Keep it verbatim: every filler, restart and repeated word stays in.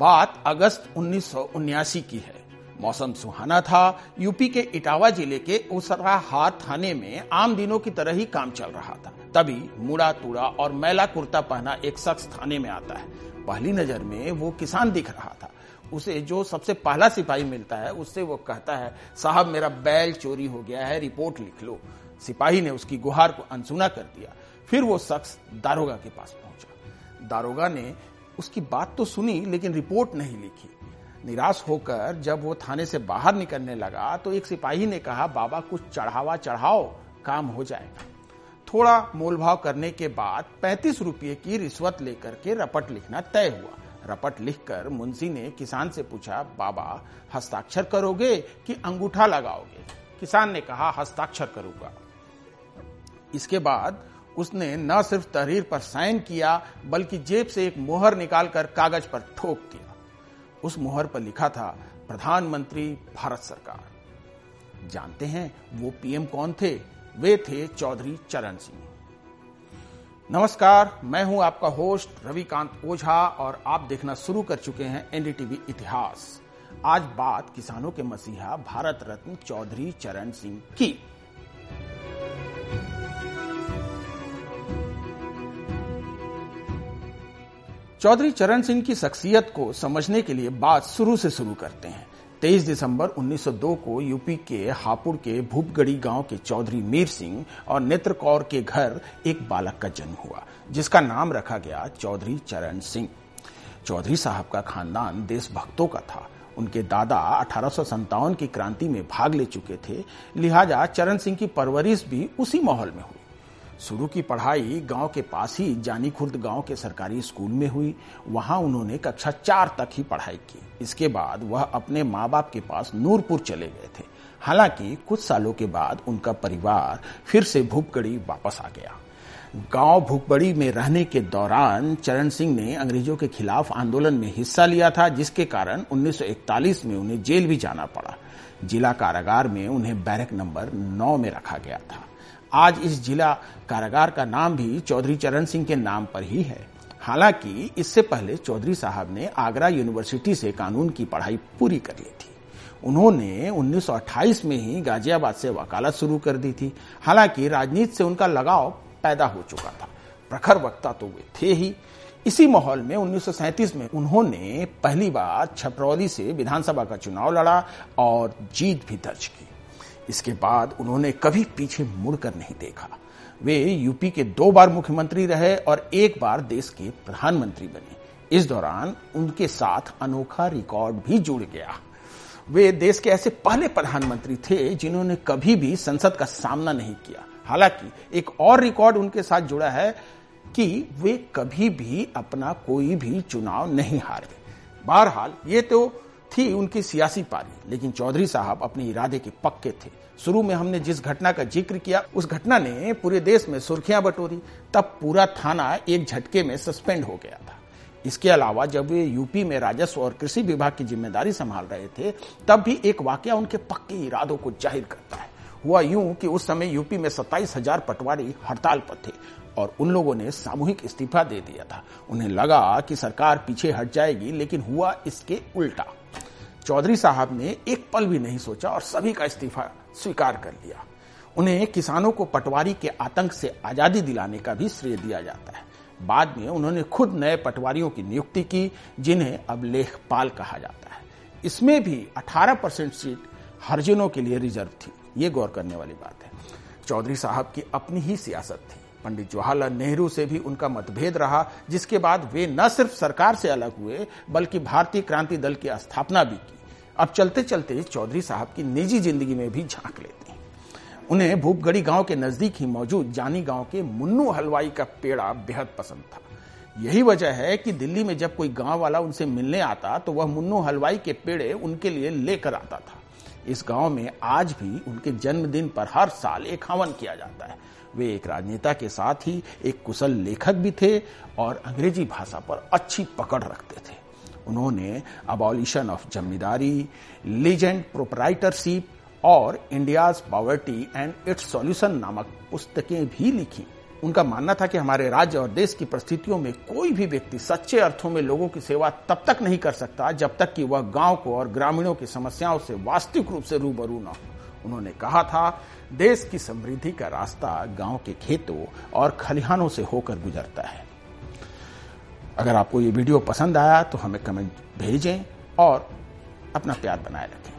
बात अगस्त उन्नीस सौ उन्यासी की है। मौसम सुहाना था। यूपी के इटावा जिले के उसराहार थाने में आम दिनों की तरह ही काम चल रहा था। तभी मुड़ा तुड़ा और मैला कुर्ता पहना एक शख्स थाने में आता है। पहली नजर में वो किसान दिख रहा था। उसे जो सबसे पहला सिपाही मिलता है उससे वो कहता है, साहब मेरा बैल चोरी हो गया है, रिपोर्ट लिख लो। सिपाही ने उसकी गुहार को अनसुना कर दिया। फिर वो शख्स दारोगा के पास पहुंचा। दारोगा ने उसकी बात तो सुनी लेकिन रिपोर्ट नहीं लिखी। निराश होकर जब वो थाने से बाहर निकलने लगा तो एक सिपाही ने कहा, बाबा कुछ चढ़ावा चढ़ाओ, काम हो जाएगा। थोड़ा मोलभाव करने के बाद पैंतीस रुपये की रिश्वत लेकर के रपट लिखना तय हुआ। रपट लिखकर मुंशी ने किसान से पूछा, बाबा हस्ताक्षर करोगे कि अंगूठा लगाओगे? किसान ने कहा, हस्ताक्षर करूंगा। इसके बाद उसने न सिर्फ तहरीर पर साइन किया बल्कि जेब से एक मोहर निकालकर कागज पर ठोक दिया। उस मोहर पर लिखा था, प्रधानमंत्री भारत सरकार। जानते हैं वो पीएम कौन थे? वे थे चौधरी चरण सिंह। नमस्कार, मैं हूं आपका होस्ट रविकांत ओझा और आप देखना शुरू कर चुके हैं एनडीटीवी इतिहास। आज बात किसानों के मसीहा भारत रत्न चौधरी चरण सिंह की। चौधरी चरण सिंह की शख्सियत को समझने के लिए बात शुरू से शुरू करते हैं। तेईस दिसंबर उन्नीस सौ दो को यूपी के हापुड़ के भूपगढ़ी गांव के चौधरी मीर सिंह और नेत्र कौर के घर एक बालक का जन्म हुआ जिसका नाम रखा गया चौधरी चरण सिंह। चौधरी साहब का खानदान देशभक्तों का था। उनके दादा अठारह सौ सत्तावन की क्रांति में भाग ले चुके थे, लिहाजा चरण सिंह की परवरिश भी उसी माहौल में हुई। शुरू की पढ़ाई गांव के पास ही जानी खुर्द गांव के सरकारी स्कूल में हुई। वहां उन्होंने कक्षा चार तक ही पढ़ाई की। इसके बाद वह अपने माँ बाप के पास नूरपुर चले गए थे। हालांकि कुछ सालों के बाद उनका परिवार फिर से भूपगढ़ी वापस आ गया। गांव भूपगढ़ी में रहने के दौरान चरण सिंह ने अंग्रेजों के खिलाफ आंदोलन में हिस्सा लिया था, जिसके कारण उन्नीस सौ इकतालीस में उन्हें जेल भी जाना पड़ा। जिला कारागार में उन्हें बैरक नंबर नौ में रखा गया था। आज इस जिला कारागार का नाम भी चौधरी चरण सिंह के नाम पर ही है। हालांकि इससे पहले चौधरी साहब ने आगरा यूनिवर्सिटी से कानून की पढ़ाई पूरी कर ली थी। उन्होंने उन्नीस सौ अट्ठाईस में ही गाजियाबाद से वकालत शुरू कर दी थी। हालांकि राजनीति से उनका लगाव पैदा हो चुका था। प्रखर वक्ता तो वे थे ही। इसी माहौल में उन्नीस सौ सैंतीस में उन्होंने पहली बार छपरौली से विधानसभा का चुनाव लड़ा और जीत भी दर्ज की। इसके बाद उन्होंने कभी पीछे मुड़कर नहीं देखा। वे यूपी के दो बार मुख्यमंत्री रहे और एक बार देश के प्रधानमंत्री बने। इस दौरान उनके साथ अनोखा रिकॉर्ड भी जुड़ गया। वे देश के ऐसे पहले प्रधानमंत्री थे जिन्होंने कभी भी संसद का सामना नहीं किया। हालांकि एक और रिकॉर्ड उनके साथ जुड़ा है कि वे कभी भी अपना कोई भी चुनाव नहीं हारे। बहरहाल ये तो थी उनकी सियासी पारी, लेकिन चौधरी साहब अपने इरादे के पक्के थे। शुरू में हमने जिस घटना का जिक्र किया उस घटना ने पूरे देश में सुर्खियां बटोरी। तब पूरा थाना एक झटके में सस्पेंड हो गया था। इसके अलावा जब वे यूपी में राजस्व और कृषि विभाग की जिम्मेदारी संभाल रहे थे तब भी एक वाकया उनके पक्के इरादों को जाहिर करता है। हुआ यूं कि उस समय यूपी में सत्ताईस हजार पटवारी हड़ताल पर थे और उन लोगों ने सामूहिक इस्तीफा दे दिया था। उन्हें लगा कि सरकार पीछे हट जाएगी, लेकिन हुआ इसके उल्टा। चौधरी साहब ने एक पल भी नहीं सोचा और सभी का इस्तीफा स्वीकार कर लिया। उन्हें किसानों को पटवारी के आतंक से आजादी दिलाने का भी श्रेय दिया जाता है। बाद में उन्होंने खुद नए पटवारियों की नियुक्ति की जिन्हें अब लेखपाल कहा जाता है। इसमें भी अठारह परसेंट सीट हरिजनों के लिए रिजर्व थी। ये गौर करने वाली बात है। चौधरी साहब की अपनी ही सियासत थी। पंडित जवाहरलाल नेहरू से भी उनका मतभेद रहा, जिसके बाद वे न सिर्फ सरकार से अलग हुए बल्कि भारतीय क्रांति दल की स्थापना भी की। अब चलते चलते चौधरी साहब की निजी जिंदगी में भी झांक लेते हैं। उन्हें भूपगढ़ी गांव के नजदीक ही मौजूद जानी गांव के मुन्नू हलवाई का पेड़ा बेहद पसंद था। यही वजह है कि दिल्ली में जब कोई गांव वाला उनसे मिलने आता तो वह मुन्नू हलवाई के पेड़े उनके लिए लेकर आता था। इस गांव में आज भी उनके जन्मदिन पर हर साल एक हवन किया जाता है। वे एक राजनेता के साथ ही एक कुशल लेखक भी थे और अंग्रेजी भाषा पर अच्छी पकड़ रखते थे। उन्होंने abolition of zamindari legend proprietorship और India's poverty and its solution नामक पुस्तकें भी लिखी। उनका मानना था कि हमारे राज्य और देश की परिस्थितियों में कोई भी व्यक्ति सच्चे अर्थों में लोगों की सेवा तब तक नहीं कर सकता जब तक कि वह गांव को और ग्रामीणों की समस्याओं से वास्तविक रूप से रूबरू न हो। उन्होंने कहा था, देश की समृद्धि का रास्ता गांव के खेतों और खलिहानों से होकर गुजरता है। अगर आपको ये वीडियो पसंद आया तो हमें कमेंट भेजें और अपना प्यार बनाए रखें।